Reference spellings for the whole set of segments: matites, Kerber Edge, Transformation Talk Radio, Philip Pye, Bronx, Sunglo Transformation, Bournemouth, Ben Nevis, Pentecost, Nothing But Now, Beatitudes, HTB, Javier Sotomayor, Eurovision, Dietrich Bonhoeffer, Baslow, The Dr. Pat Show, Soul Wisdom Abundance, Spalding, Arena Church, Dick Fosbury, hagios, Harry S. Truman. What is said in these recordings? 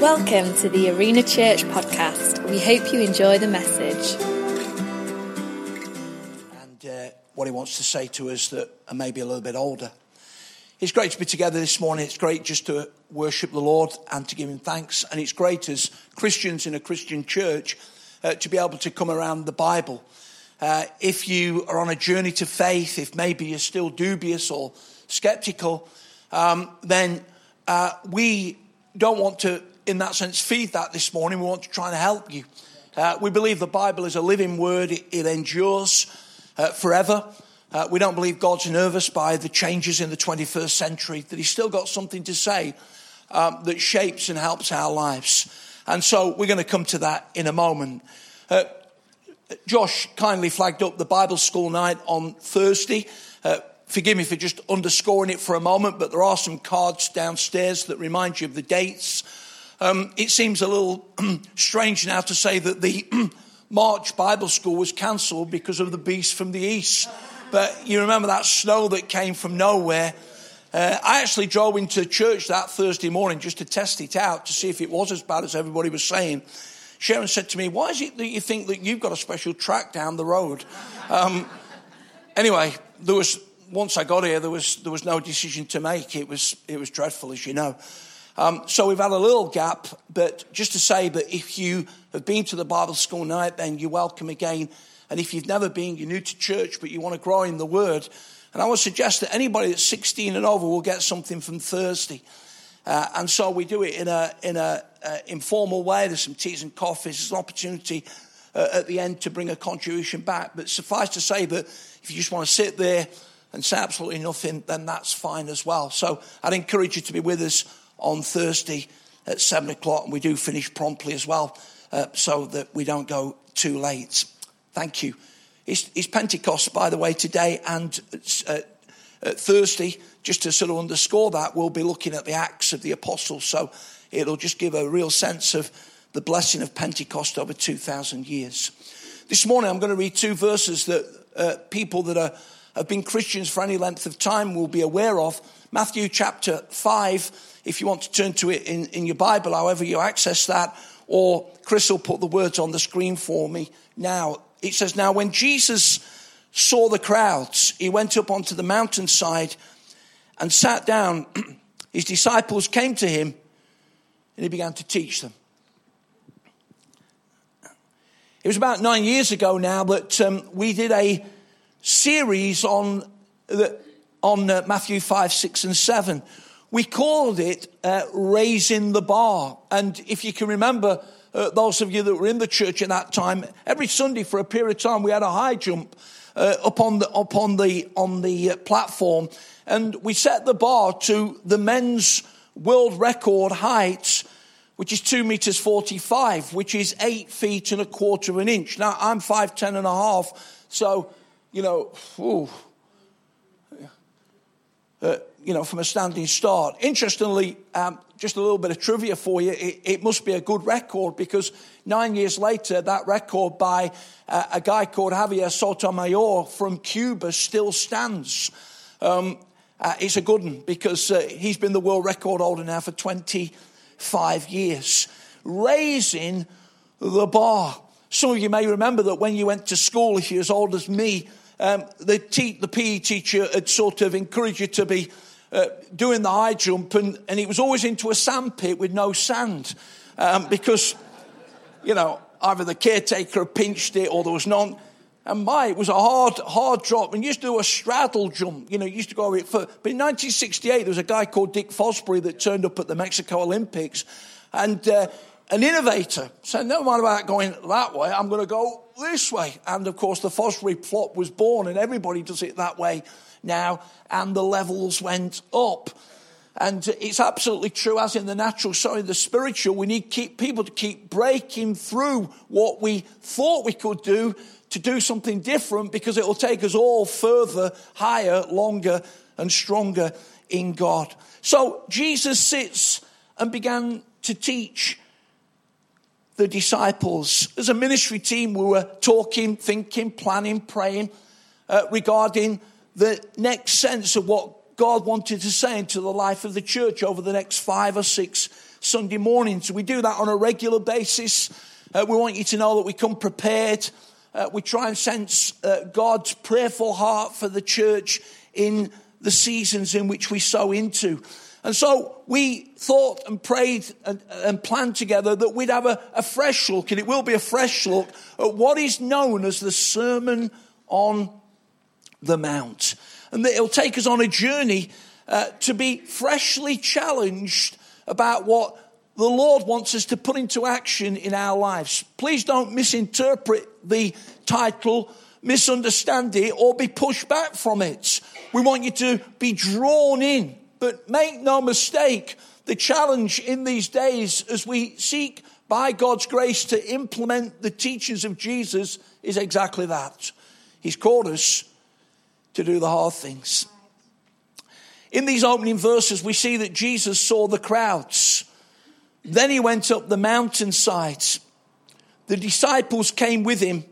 Welcome to the Arena Church podcast. We hope you enjoy the message. And what he wants to say to us that are maybe a little bit older. It's great to be together this morning. It's great just to worship the Lord and to give him thanks. And it's great as Christians in a Christian church to be able to come around the Bible. If you are on a journey to faith, if maybe you're still dubious or skeptical, then we don't want to, in that sense, feed that this morning. We want to try and help you. We believe the Bible is a living word. It endures forever. We don't believe God's nervous by the changes in the 21st century, that he's still got something to say that shapes and helps our lives. And so we're going to come to that in a moment. Josh kindly flagged up the Bible school night on Thursday. Forgive me for just underscoring it for a moment, but there are some cards downstairs that remind you of the dates. It seems a little strange now to say that the March Bible School was cancelled because of the beast from the east. But you remember that snow that came from nowhere. I actually drove into church that Thursday morning just to test it out, to see if it was as bad as everybody was saying. Sharon said to me, "Why is it that you think that you've got a special track down the road?" Anyway, there was... Once I got here, there was no decision to make. It was dreadful, as you know. So we've had a little gap, but just to say that if you have been to the Bible school night, then you're welcome again. And if you've never been, you're new to church, but you want to grow in the Word. And I would suggest that anybody that's 16 and over will get something from Thursday. And so we do it in an informal way. There's some teas and coffees. There's an opportunity at the end to bring a contribution back. But suffice to say that if you just want to sit there and say absolutely nothing, then that's fine as well. So I'd encourage you to be with us on Thursday at 7 o'clock, and we do finish promptly as well, so that we don't go too late. Thank you. It's Pentecost, by the way, today, and Thursday, just to sort of underscore that, we'll be looking at the Acts of the Apostles, so it'll just give a real sense of the blessing of Pentecost over 2,000 years. This morning I'm going to read two verses that people that are have been Christians for any length of time will be aware of. Matthew chapter 5, if you want to turn to it in your Bible, however you access that, or Chris will put the words on the screen for me now. It says, "Now when Jesus saw the crowds, he went up onto the mountainside and sat down. His disciples came to him and he began to teach them." It was about 9 years ago now that we did a series on Matthew 5, 6 and 7. We called it Raising the Bar. And if you can remember, those of you that were in the church at that time, every Sunday for a period of time we had a high jump up on the platform, and we set the bar to the men's world record height, which is 2 meters 45, which is 8 feet and a quarter of an inch. Now I'm 5'10 and a half, so you know, from a standing start. Interestingly, just a little bit of trivia for you, it must be a good record, because 9 years later, that record by a guy called Javier Sotomayor from Cuba still stands. It's a good one, because he's been the world record holder now for 25 years. Raising the bar. Some of you may remember that when you went to school, if you're as old as me, the PE teacher had sort of encouraged you to be doing the high jump, and it was always into a sandpit with no sand, because, you know, either the caretaker pinched it or there was none. And it was a hard drop. And you used to do a straddle jump, you know, you used to go over it for. But in 1968, there was a guy called Dick Fosbury that turned up at the Mexico Olympics, and an innovator said, "No mind about going that way, I'm going to go this way." And of course, the Fosbury Flop was born, and everybody does it that way now, and the levels went up. And it's absolutely true, as in the natural, so in the spiritual, we need people to keep breaking through what we thought we could do to do something different, because it will take us all further, higher, longer, and stronger in God. So Jesus sits and began to teach the disciples. As a ministry team, we were talking, thinking, planning, praying regarding the next sense of what God wanted to say into the life of the church over the next 5 or 6 Sunday mornings. We do that on a regular basis. We want you to know that we come prepared. We try and sense God's prayerful heart for the church in the seasons in which we sow into. And so we thought and prayed and planned together that we'd have a fresh look, and it will be a fresh look, at what is known as the Sermon on the Mount. And that it'll take us on a journey to be freshly challenged about what the Lord wants us to put into action in our lives. Please don't misinterpret the title, misunderstand it, or be pushed back from it. We want you to be drawn in. But make no mistake, the challenge in these days as we seek by God's grace to implement the teachings of Jesus is exactly that. He's called us to do the hard things. In these opening verses, we see that Jesus saw the crowds. Then he went up the mountainside. The disciples came with him,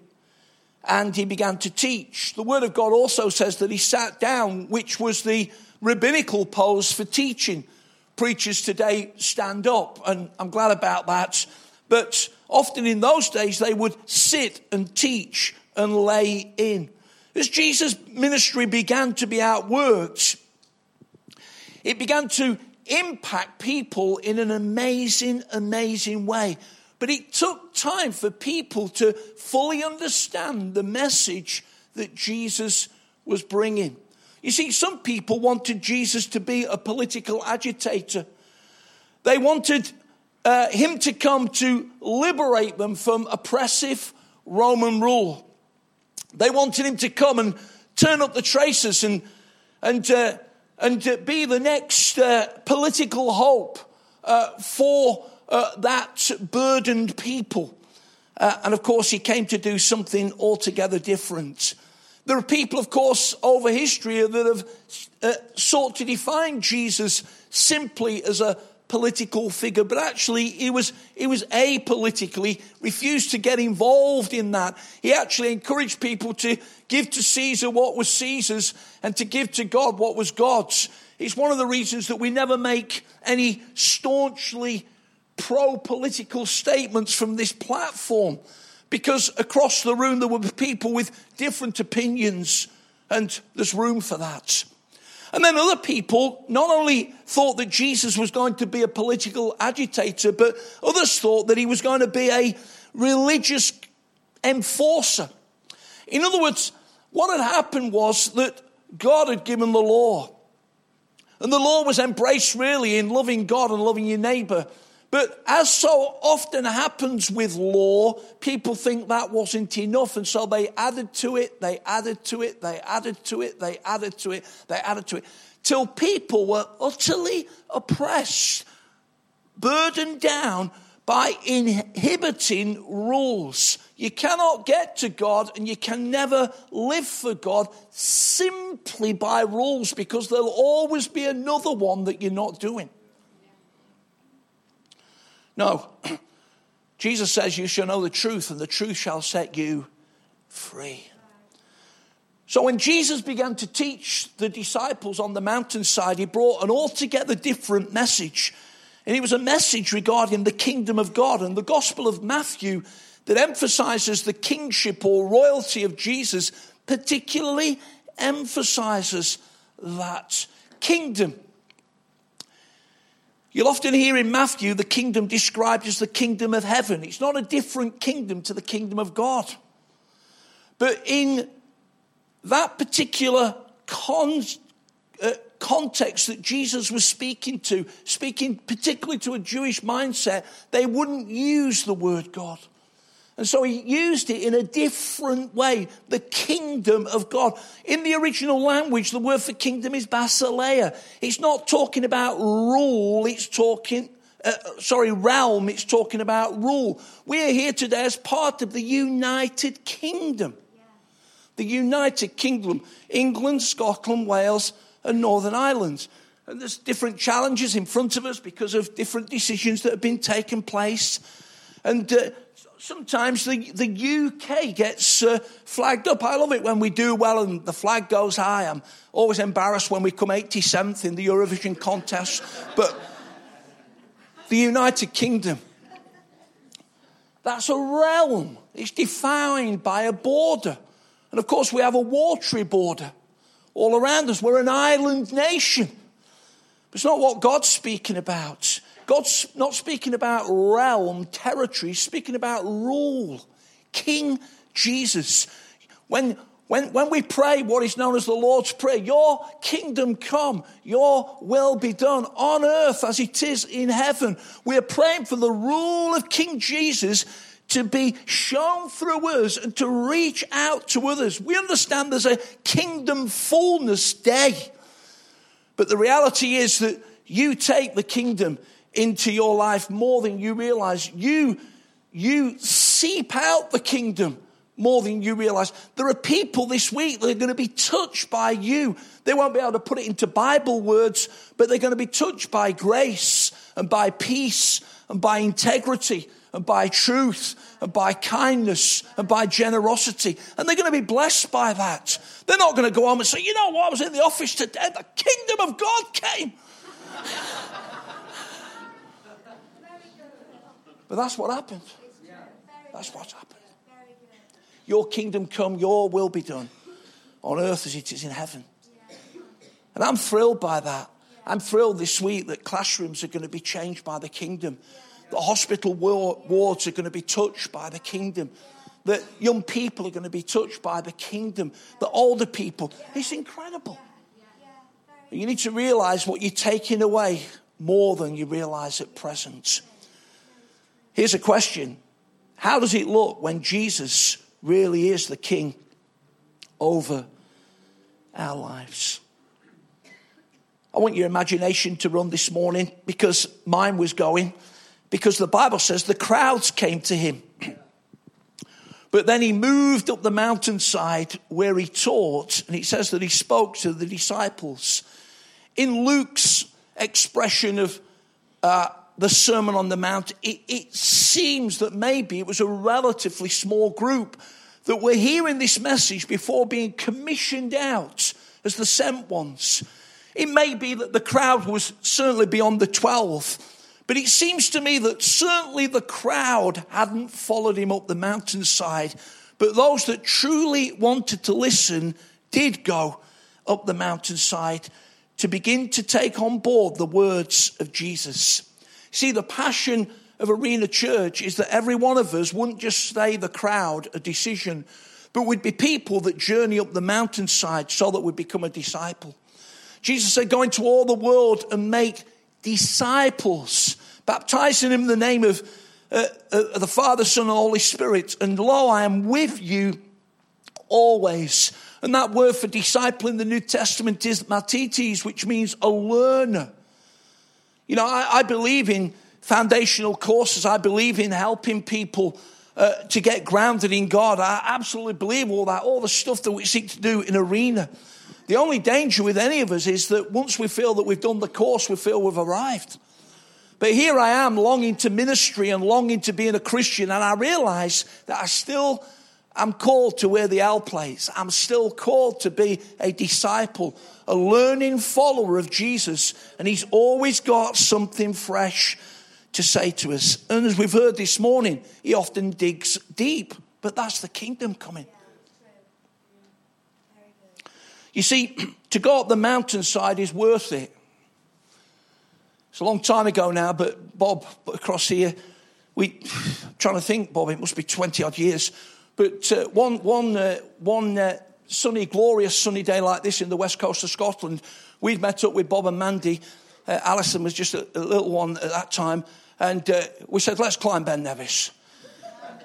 and he began to teach. The Word of God also says that he sat down, which was the rabbinical pose for teaching. Preachers today stand up, and I'm glad about that. But often in those days, they would sit and teach and lay in. As Jesus' ministry began to be outworked, it began to impact people in an amazing, amazing way. But it took time for people to fully understand the message that Jesus was bringing. You see, some people wanted Jesus to be a political agitator. They wanted him to come to liberate them from oppressive Roman rule. They wanted him to come and turn up the traces and be the next political hope for that burdened people. And of course, he came to do something altogether different. There are people, of course, over history that have sought to define Jesus simply as a political figure, but actually he was apolitical. He refused to get involved in that. He actually encouraged people to give to Caesar what was Caesar's and to give to God what was God's. It's one of the reasons that we never make any staunchly pro-political statements from this platform, because across the room there were people with different opinions, and there's room for that. And then other people not only thought that Jesus was going to be a political agitator, but others thought that he was going to be a religious enforcer. In other words, what had happened was that God had given the law, and the law was embraced really in loving God and loving your neighbour. But as so often happens with law, people think that wasn't enough. And so they added to it, they added to it, they added to it, they added to it, they added to it, till people were utterly oppressed, burdened down by inhibiting rules. You cannot get to God and you can never live for God simply by rules, because there'll always be another one that you're not doing. No, Jesus says you shall know the truth and the truth shall set you free. So when Jesus began to teach the disciples on the mountainside, he brought an altogether different message. And it was a message regarding the kingdom of God, and the Gospel of Matthew that emphasizes the kingship or royalty of Jesus particularly emphasizes that kingdom. You'll often hear in Matthew the kingdom described as the kingdom of heaven. It's not a different kingdom to the kingdom of God. But in that particular context that Jesus was speaking particularly to a Jewish mindset, they wouldn't use the word God. And so he used it in a different way, the kingdom of God. In the original language, the word for kingdom is basileia. It's not talking about rule, it's talking, realm, it's talking about rule. We are here today as part of the United Kingdom. Yeah. The United Kingdom, England, Scotland, Wales, and Northern Ireland. And there's different challenges in front of us because of different decisions that have been taking place. And sometimes the UK gets flagged up. I love it when we do well and the flag goes high. I'm always embarrassed when we come 87th in the Eurovision contest. But the United Kingdom. That's a realm. It's defined by a border. And of course, we have a watery border all around us. We're an island nation. But it's not what God's speaking about. God's not speaking about realm, territory. He's speaking about rule. King Jesus. When we pray what is known as the Lord's Prayer, your kingdom come, your will be done on earth as it is in heaven. We are praying for the rule of King Jesus to be shown through us and to reach out to others. We understand there's a kingdom fullness day. But the reality is that you take the kingdom into your life more than you realize. You seep out the kingdom more than you realize. There are people this week that are going to be touched by you. They won't be able to put it into Bible words, but they're going to be touched by grace and by peace and by integrity and by truth and by kindness and by generosity. And they're going to be blessed by that. They're not going to go home and say, you know what, I was in the office today, the kingdom of God came. But that's what happened. That's what happened. Your kingdom come, your will be done on earth as it is in heaven. And I'm thrilled by that. I'm thrilled this week that classrooms are going to be changed by the kingdom. That hospital wards are going to be touched by the kingdom. That young people are going to be touched by the kingdom. That older people. It's incredible. And you need to realize what you're taking away more than you realize at present. Here's a question. How does it look when Jesus really is the king over our lives? I want your imagination to run this morning, because mine was going, because the Bible says the crowds came to him. But then he moved up the mountainside where he taught, and it says that he spoke to the disciples. In Luke's expression of the Sermon on the Mount, it seems that maybe it was a relatively small group that were hearing this message before being commissioned out as the sent ones. It may be that the crowd was certainly beyond the 12, but it seems to me that certainly the crowd hadn't followed him up the mountainside, but those that truly wanted to listen did go up the mountainside to begin to take on board the words of Jesus. See, the passion of Arena Church is that every one of us wouldn't just stay the crowd a decision, but we'd be people that journey up the mountainside so that we'd become a disciple. Jesus said, go into all the world and make disciples, baptizing them in the name of the Father, Son, and Holy Spirit. And lo, I am with you always. And that word for disciple in the New Testament is matites, which means a learner. You know, I believe in foundational courses. I believe in helping people to get grounded in God. I absolutely believe all that, all the stuff that we seek to do in Arena. The only danger with any of us is that once we feel that we've done the course, we feel we've arrived. But here I am longing to ministry and longing to being a Christian, and I realize that I'm called to wear the L plates. I'm still called to be a disciple, a learning follower of Jesus. And he's always got something fresh to say to us. And as we've heard this morning, he often digs deep. But that's the kingdom coming. You see, to go up the mountainside is worth it. It's a long time ago now, but Bob across here, I'm trying to think, Bob, it must be 20 odd years. But one sunny, glorious sunny day like this in the west coast of Scotland, we'd met up with Bob and Mandy. Alison was just a little one at that time. And we said, let's climb Ben Nevis.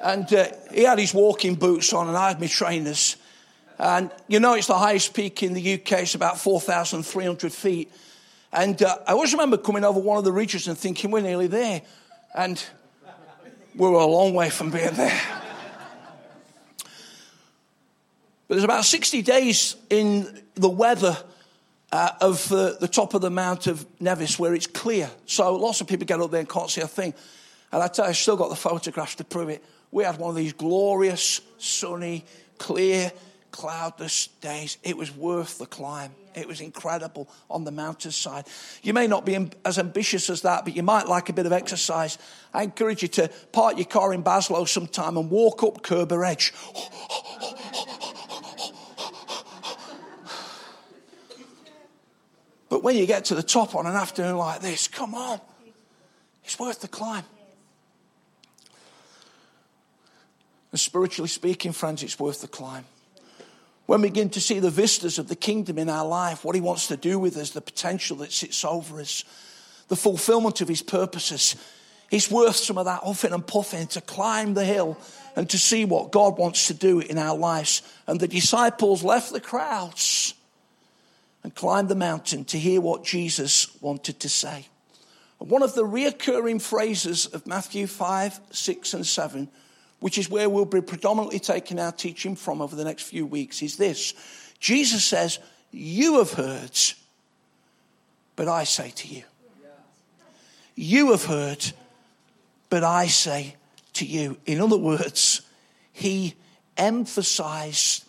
And he had his walking boots on and I had my trainers. And you know, it's the highest peak in the UK. It's about 4,300 feet. And I always remember coming over one of the ridges and thinking, we're nearly there. And we were a long way from being there. But there's about 60 days in the weather of the top of the Mount of Nevis where it's clear. So lots of people get up there and can't see a thing. And I tell you, I've still got the photographs to prove it. We had one of these glorious, sunny, clear, cloudless days. It was worth the climb. It was incredible on the mountainside. You may not be as ambitious as that, but you might like a bit of exercise. I encourage you to park your car in Baslow sometime and walk up Kerber Edge. But when you get to the top on an afternoon like this, come on, it's worth the climb. And spiritually speaking, friends, it's worth the climb. When we begin to see the vistas of the kingdom in our life, what he wants to do with us, the potential that sits over us, the fulfillment of his purposes, it's worth some of that huffing and puffing to climb the hill and to see what God wants to do in our lives. And the disciples left the crowds and climbed the mountain to hear what Jesus wanted to say. And one of the reoccurring phrases of Matthew 5, 6 and 7, which is where we'll be predominantly taking our teaching from over the next few weeks, is this. Jesus says, you have heard, but I say to you. You have heard, but I say to you. In other words, he emphasized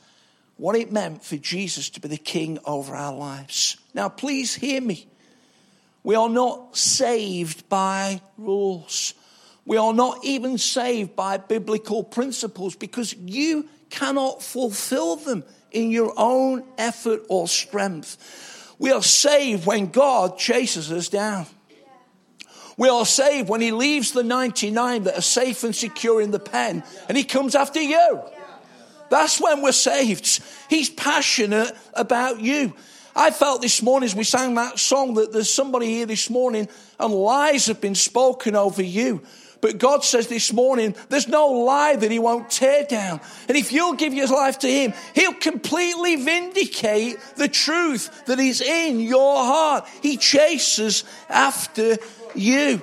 what it meant for Jesus to be the king over our lives. Now, please hear me. We are not saved by rules. We are not even saved by biblical principles, because you cannot fulfill them in your own effort or strength. We are saved when God chases us down. We are saved when he leaves the 99 that are safe and secure in the pen and he comes after you. That's when we're saved. He's passionate about you. I felt this morning as we sang that song that there's somebody here this morning and lies have been spoken over you. But God says this morning, there's no lie that he won't tear down. And if you'll give your life to him, he'll completely vindicate the truth that is in your heart. He chases after you.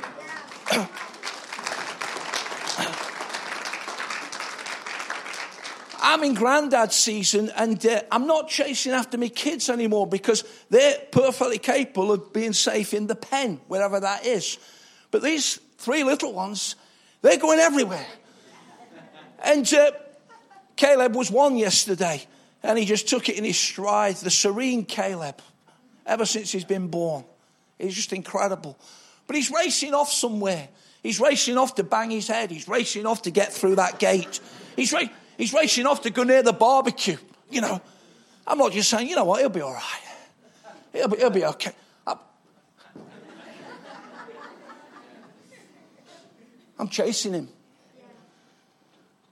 I'm in granddad season and I'm not chasing after my kids anymore because they're perfectly capable of being safe in the pen, wherever that is. But these three little ones, they're going everywhere. And Caleb was one yesterday and he just took it in his stride, the serene Caleb, ever since he's been born. It's just incredible. But he's racing off somewhere. He's racing off to bang his head. He's racing off to get through that gate. He's racing off to go near the barbecue, you know. I'm not just saying, you know what, he'll be all right. He'll be okay. I'm chasing him.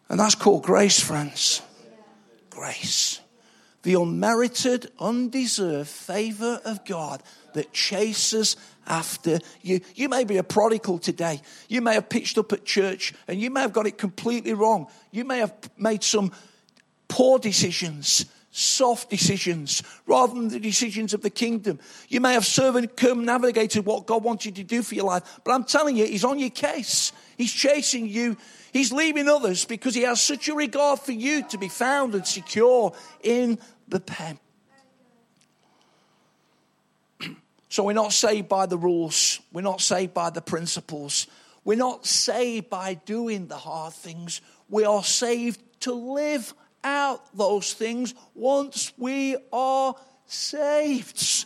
And that's called grace, friends. Grace. The unmerited, undeserved favor of God that chases after you. You may be a prodigal today. You may have pitched up at church and you may have got it completely wrong. You may have made some poor decisions, soft decisions, rather than the decisions of the kingdom. You may have circumnavigated what God wanted to do for your life. But I'm telling you, he's on your case. He's chasing you. He's leaving others because he has such a regard for you to be found and secure in the pen. So we're not saved by the rules. We're not saved by the principles. We're not saved by doing the hard things. We are saved to live out those things once we are saved.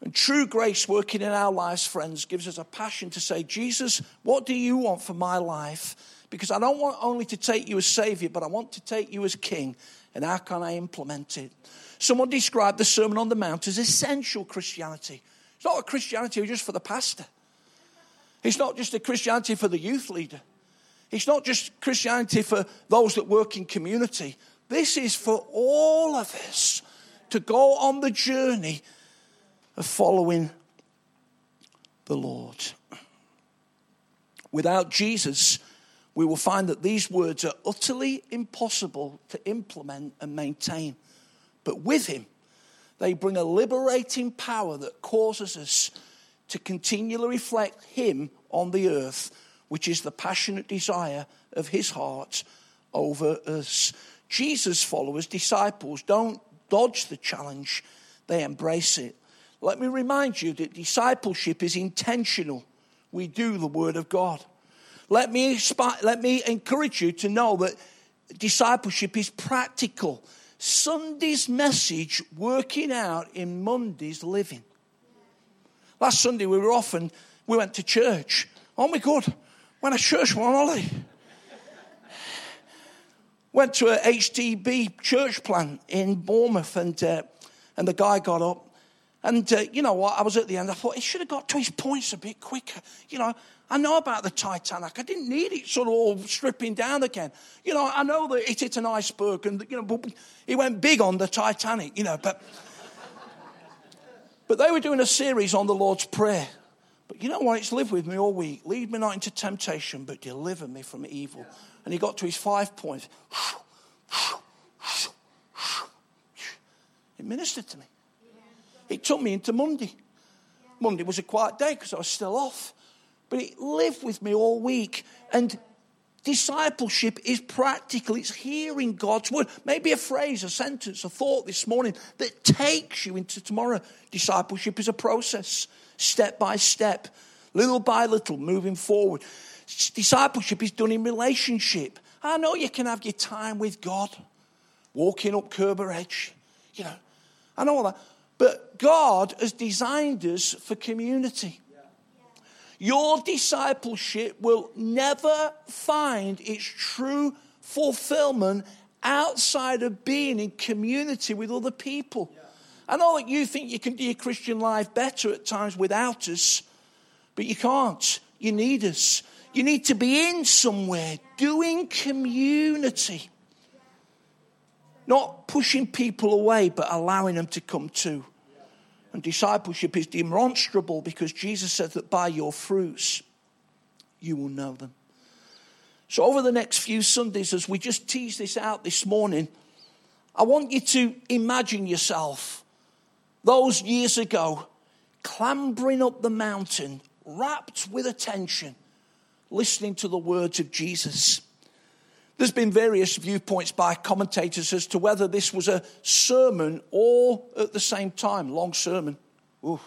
And true grace working in our lives, friends, gives us a passion to say, Jesus, what do you want for my life? Because I don't want only to take you as Savior, but I want to take you as King. And how can I implement it? Someone described the Sermon on the Mount as essential Christianity. It's not a Christianity just for the pastor. It's not just a Christianity for the youth leader. It's not just Christianity for those that work in community. This is for all of us to go on the journey of following the Lord. Without Jesus, we will find that these words are utterly impossible to implement and maintain. But with him, they bring a liberating power that causes us to continually reflect him on the earth, which is the passionate desire of his heart over us. Jesus' followers, disciples, don't dodge the challenge. They embrace it. Let me remind you that discipleship is intentional. We do the word of God. Let me encourage you to know that discipleship is practical. Sunday's message working out in Monday's living. Last Sunday we went to church. Aren't we good? Went to church, weren't Ollie? Went to a HTB church plant in Bournemouth, and the guy got up. And you know what? I was at the end. I thought, he should have got to his points a bit quicker. You know, I know about the Titanic. I didn't need it sort of all stripping down again. You know, I know that it hit an iceberg and, you know, it went big on the Titanic, you know. But they were doing a series on the Lord's Prayer. But you know what? It's lived with me all week. Lead me not into temptation, but deliver me from evil. And he got to his 5 points. It ministered to me. It took me into Monday. Monday was a quiet day because I was still off. But it lived with me all week. And discipleship is practical. It's hearing God's word. Maybe a phrase, a sentence, a thought this morning that takes you into tomorrow. Discipleship is a process, step by step, little by little, moving forward. Discipleship is done in relationship. I know you can have your time with God, walking up Kerber Edge, you know. I know all that. But God has designed us for community. Your discipleship will never find its true fulfillment outside of being in community with other people. I know that you think you can do your Christian life better at times without us, but you can't. You need us. You need to be in somewhere, doing community. Not pushing people away, but allowing them to come too. And discipleship is demonstrable because Jesus said that by your fruits, you will know them. So over the next few Sundays, as we just tease this out this morning, I want you to imagine yourself, those years ago, clambering up the mountain, wrapped with attention, listening to the words of Jesus. There's been various viewpoints by commentators as to whether this was a sermon or, at the same time, long sermon. Ooh.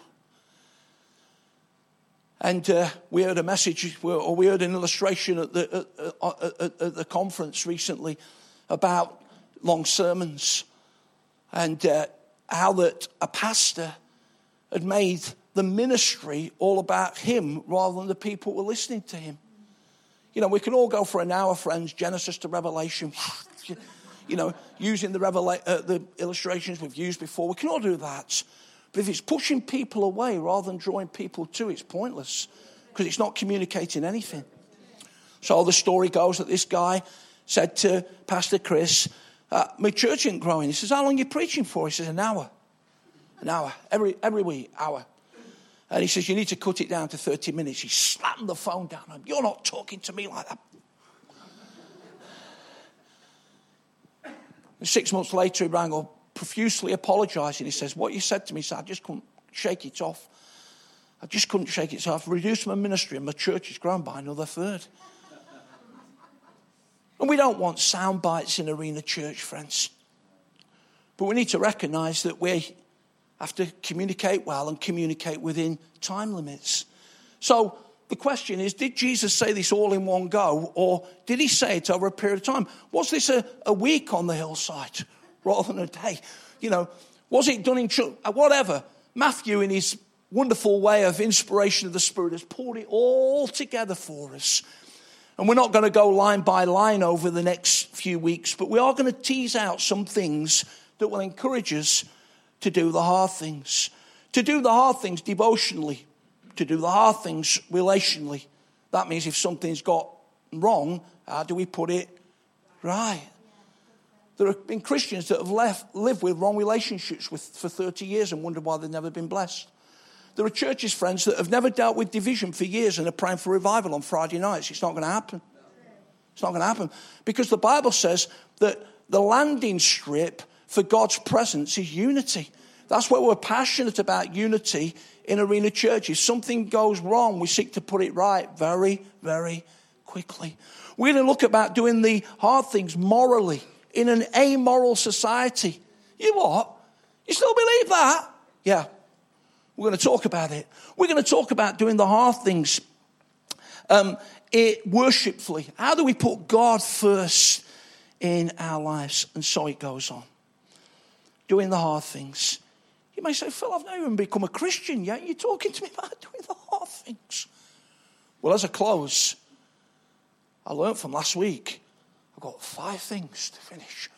And we heard a message, or we heard an illustration at the conference recently about long sermons and how that a pastor had made the ministry all about him rather than the people who were listening to him. You know, we can all go for an hour, friends, Genesis to Revelation, you know, using the illustrations we've used before. We can all do that. But if it's pushing people away rather than drawing people to, it's pointless because it's not communicating anything. So the story goes that this guy said to Pastor Chris, my church ain't growing. He says, how long are you preaching for? He says, an hour, every week, hour. And he says, you need to cut it down to 30 minutes. He slammed the phone down on him. You're not talking to me like that. And 6 months later, he rang up, profusely apologising. He says, what you said to me, I just couldn't shake it off. I just couldn't shake it off. I've reduced my ministry and my church has grown by another third. And we don't want sound bites in Arena Church, friends. But we need to recognise that we have to communicate well and communicate within time limits. So the question is, did Jesus say this all in one go, or did he say it over a period of time? Was this a week on the hillside rather than a day? You know, was it done in whatever? Matthew, in his wonderful way of inspiration of the Spirit, has pulled it all together for us. And we're not going to go line by line over the next few weeks, but we are going to tease out some things that will encourage us to do the hard things. To do the hard things devotionally. To do the hard things relationally. That means if something's got wrong, how do we put it right? There have been Christians that have lived with wrong relationships for 30 years and wondered why they've never been blessed. There are churches, friends, that have never dealt with division for years and are praying for revival on Friday nights. It's not going to happen. It's not going to happen. Because the Bible says that the landing strip for God's presence is unity. That's why we're passionate about unity in Arena Church. If something goes wrong, we seek to put it right very, very quickly. We're going to look about doing the hard things morally in an amoral society. You what? You still believe that? Yeah. We're going to talk about it. We're going to talk about doing the hard things worshipfully? How do we put God first in our lives? And so it goes on. Doing the hard things. You may say, Phil, I've not even become a Christian yet. You're talking to me about doing the hard things. Well, as I close, I learned from last week, I've got 5 things to finish.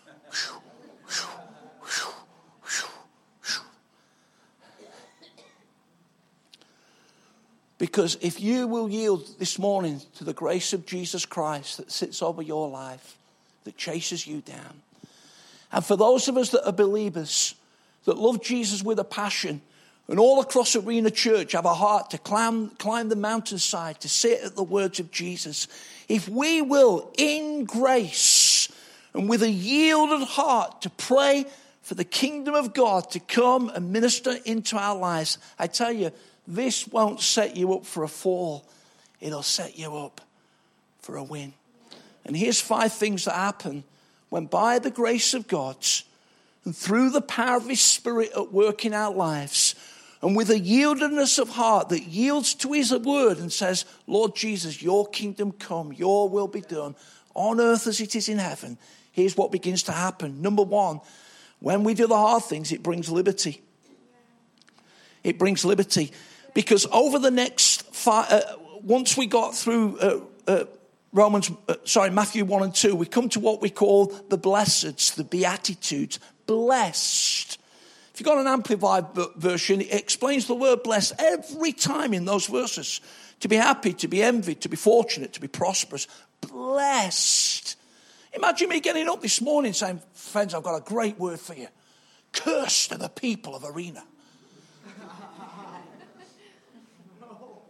Because if you will yield this morning to the grace of Jesus Christ that sits over your life, that chases you down. And for those of us that are believers, that love Jesus with a passion, and all across Arena Church have a heart to climb the mountainside, to sit at the words of Jesus. If we will, in grace, and with a yielded heart, to pray for the kingdom of God to come and minister into our lives, I tell you, this won't set you up for a fall. It'll set you up for a win. And here's 5 things that happen when by the grace of God and through the power of His Spirit at work in our lives and with a yieldedness of heart that yields to His word and says, Lord Jesus, your kingdom come, your will be done on earth as it is in heaven. Here's what begins to happen. Number 1, when we do the hard things, it brings liberty. It brings liberty. Because over the next once we got through Matthew 1 and 2, we come to what we call the blesseds, the Beatitudes. Blessed. If you've got an amplified version, it explains the word blessed every time in those verses. To be happy, to be envied, to be fortunate, to be prosperous. Blessed. Imagine me getting up this morning saying, friends, I've got a great word for you. Cursed are the people of Arena.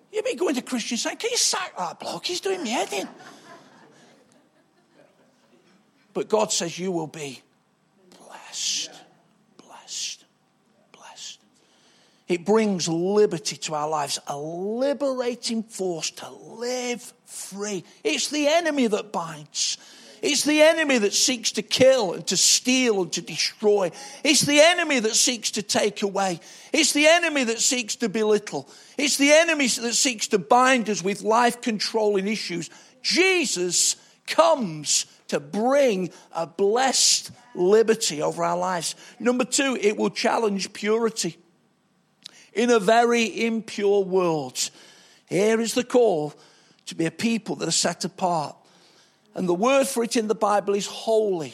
You'd be going to Christians saying, can you sack that bloke? He's doing me head in. But God says you will be blessed, blessed, blessed. It brings liberty to our lives, a liberating force to live free. It's the enemy that binds. It's the enemy that seeks to kill and to steal and to destroy. It's the enemy that seeks to take away. It's the enemy that seeks to belittle. It's the enemy that seeks to bind us with life-controlling issues. Jesus comes to bring a blessed liberty over our lives. Number 2, it will challenge purity. In a very impure world, here is the call to be a people that are set apart. And the word for it in the Bible is holy.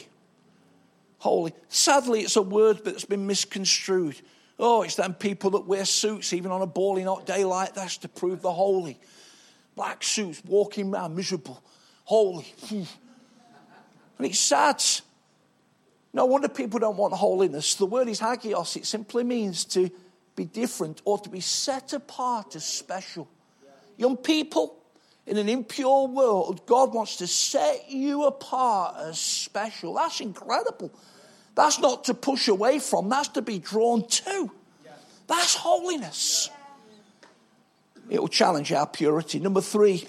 Holy. Sadly, it's a word that's been misconstrued. Oh, it's them people that wear suits even on a boiling hot day like this to prove they're holy. Black suits, walking around, miserable. Holy. And it's sad. No wonder people don't want holiness. The word is hagios. It simply means to be different or to be set apart as special. Young people, in an impure world, God wants to set you apart as special. That's incredible. That's not to push away from. That's to be drawn to. That's holiness. It will challenge our purity. Number 3,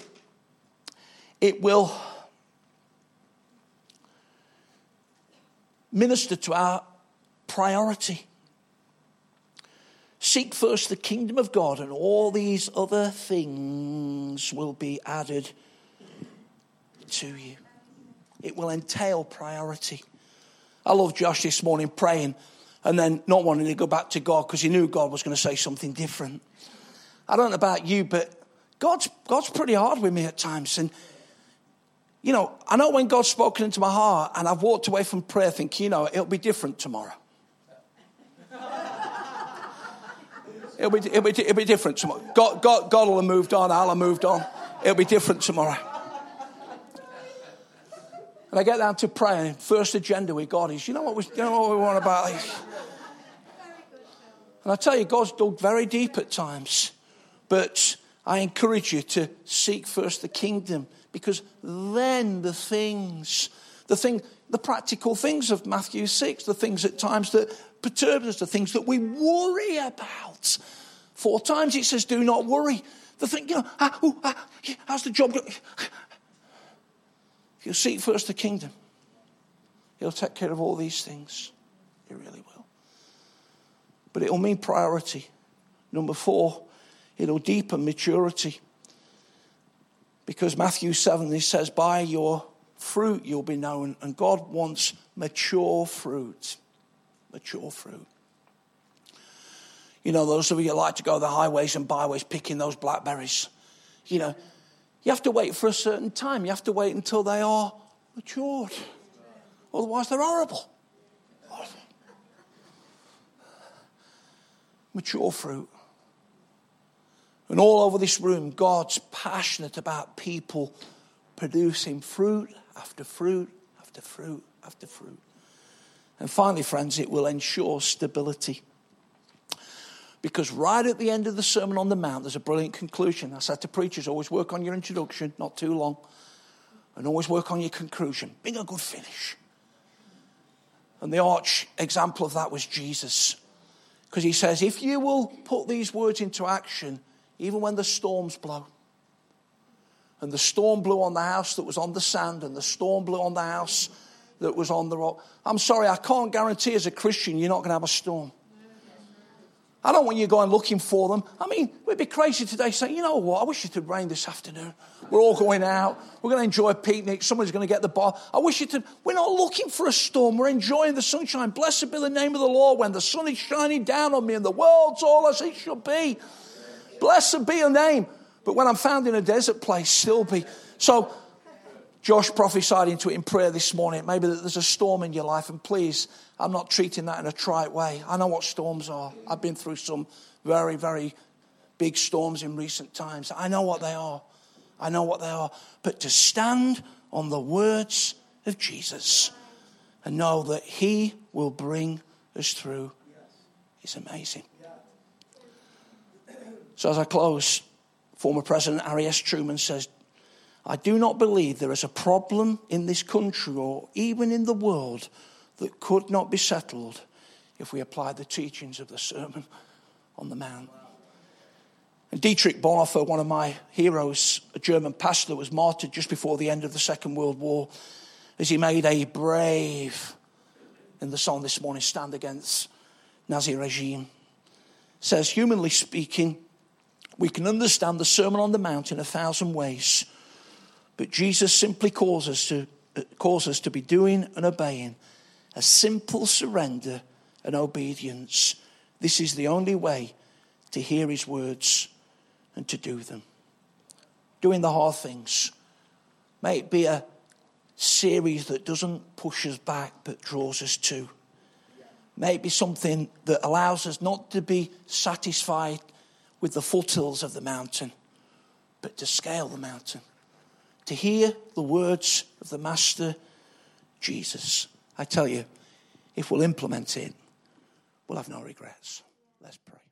it will minister to our priority. Seek first the kingdom of God and all these other things will be added to you. It will entail priority. I love Josh this morning praying and then not wanting to go back to God because he knew God was going to say something different. I don't know about you, but God's pretty hard with me at times. And, you know, I know when God's spoken into my heart and I've walked away from prayer thinking, you know, it'll be different tomorrow. It'll be different tomorrow. God will have moved on. I'll have moved on. It'll be different tomorrow. And I get down to praying. First agenda with God is, you know what we want about this? And I tell you, God's dug very deep at times. But I encourage you to seek first the kingdom. Because then the practical things of Matthew 6, the things at times that perturb us, the things that we worry about. 4 times it says, do not worry. The thing, how's the job going? If you seek first the kingdom, He'll take care of all these things. He really will. But it'll mean priority. Number 4, it'll deepen maturity. Because Matthew 7, he says, by your fruit you'll be known. And God wants mature fruit. Mature fruit. You know, those of you who like to go to the highways and byways picking those blackberries. You know, you have to wait for a certain time. You have to wait until they are matured. Otherwise, they're horrible. Mature fruit. And all over this room, God's passionate about people producing fruit after fruit after fruit after fruit. And finally, friends, it will ensure stability. Because right at the end of the Sermon on the Mount, there's a brilliant conclusion. I said to preachers, always work on your introduction, not too long. And always work on your conclusion. Being a good finish. And the arch example of that was Jesus. Because he says, if you will put these words into action, even when the storms blow. And the storm blew on the house that was on the sand, and the storm blew on the house that was on the rock. I'm sorry, I can't guarantee as a Christian you're not going to have a storm. I don't want you going looking for them. I mean, we'd be crazy today saying, you know what, I wish it had rained this afternoon. We're all going out. We're going to enjoy a picnic. Somebody's going to get the bar. I wish it had. We're not looking for a storm. We're enjoying the sunshine. Blessed be the name of the Lord when the sun is shining down on me and the world's all as it should be. Blessed be your name. But when I'm found in a desert place, still be. So Josh prophesied into it in prayer this morning. Maybe that there's a storm in your life, and please, I'm not treating that in a trite way. I know what storms are. I've been through some very, very big storms in recent times. I know what they are. I know what they are. But to stand on the words of Jesus and know that he will bring us through is amazing. So as I close, former President Harry S. Truman says, I do not believe there is a problem in this country or even in the world that could not be settled if we applied the teachings of the Sermon on the Mount. And Dietrich Bonhoeffer, one of my heroes, a German pastor, was martyred just before the end of the Second World War as he made a brave, in the song this morning, stand against Nazi regime. Says, humanly speaking, we can understand the Sermon on the Mount in 1,000 ways, but Jesus simply calls us to be doing and obeying a simple surrender and obedience. This is the only way to hear his words and to do them. Doing the hard things. May it be a series that doesn't push us back but draws us to. May it be something that allows us not to be satisfied with the foothills of the mountain, but to scale the mountain. To hear the words of the Master Jesus. I tell you, if we'll implement it, we'll have no regrets. Let's pray.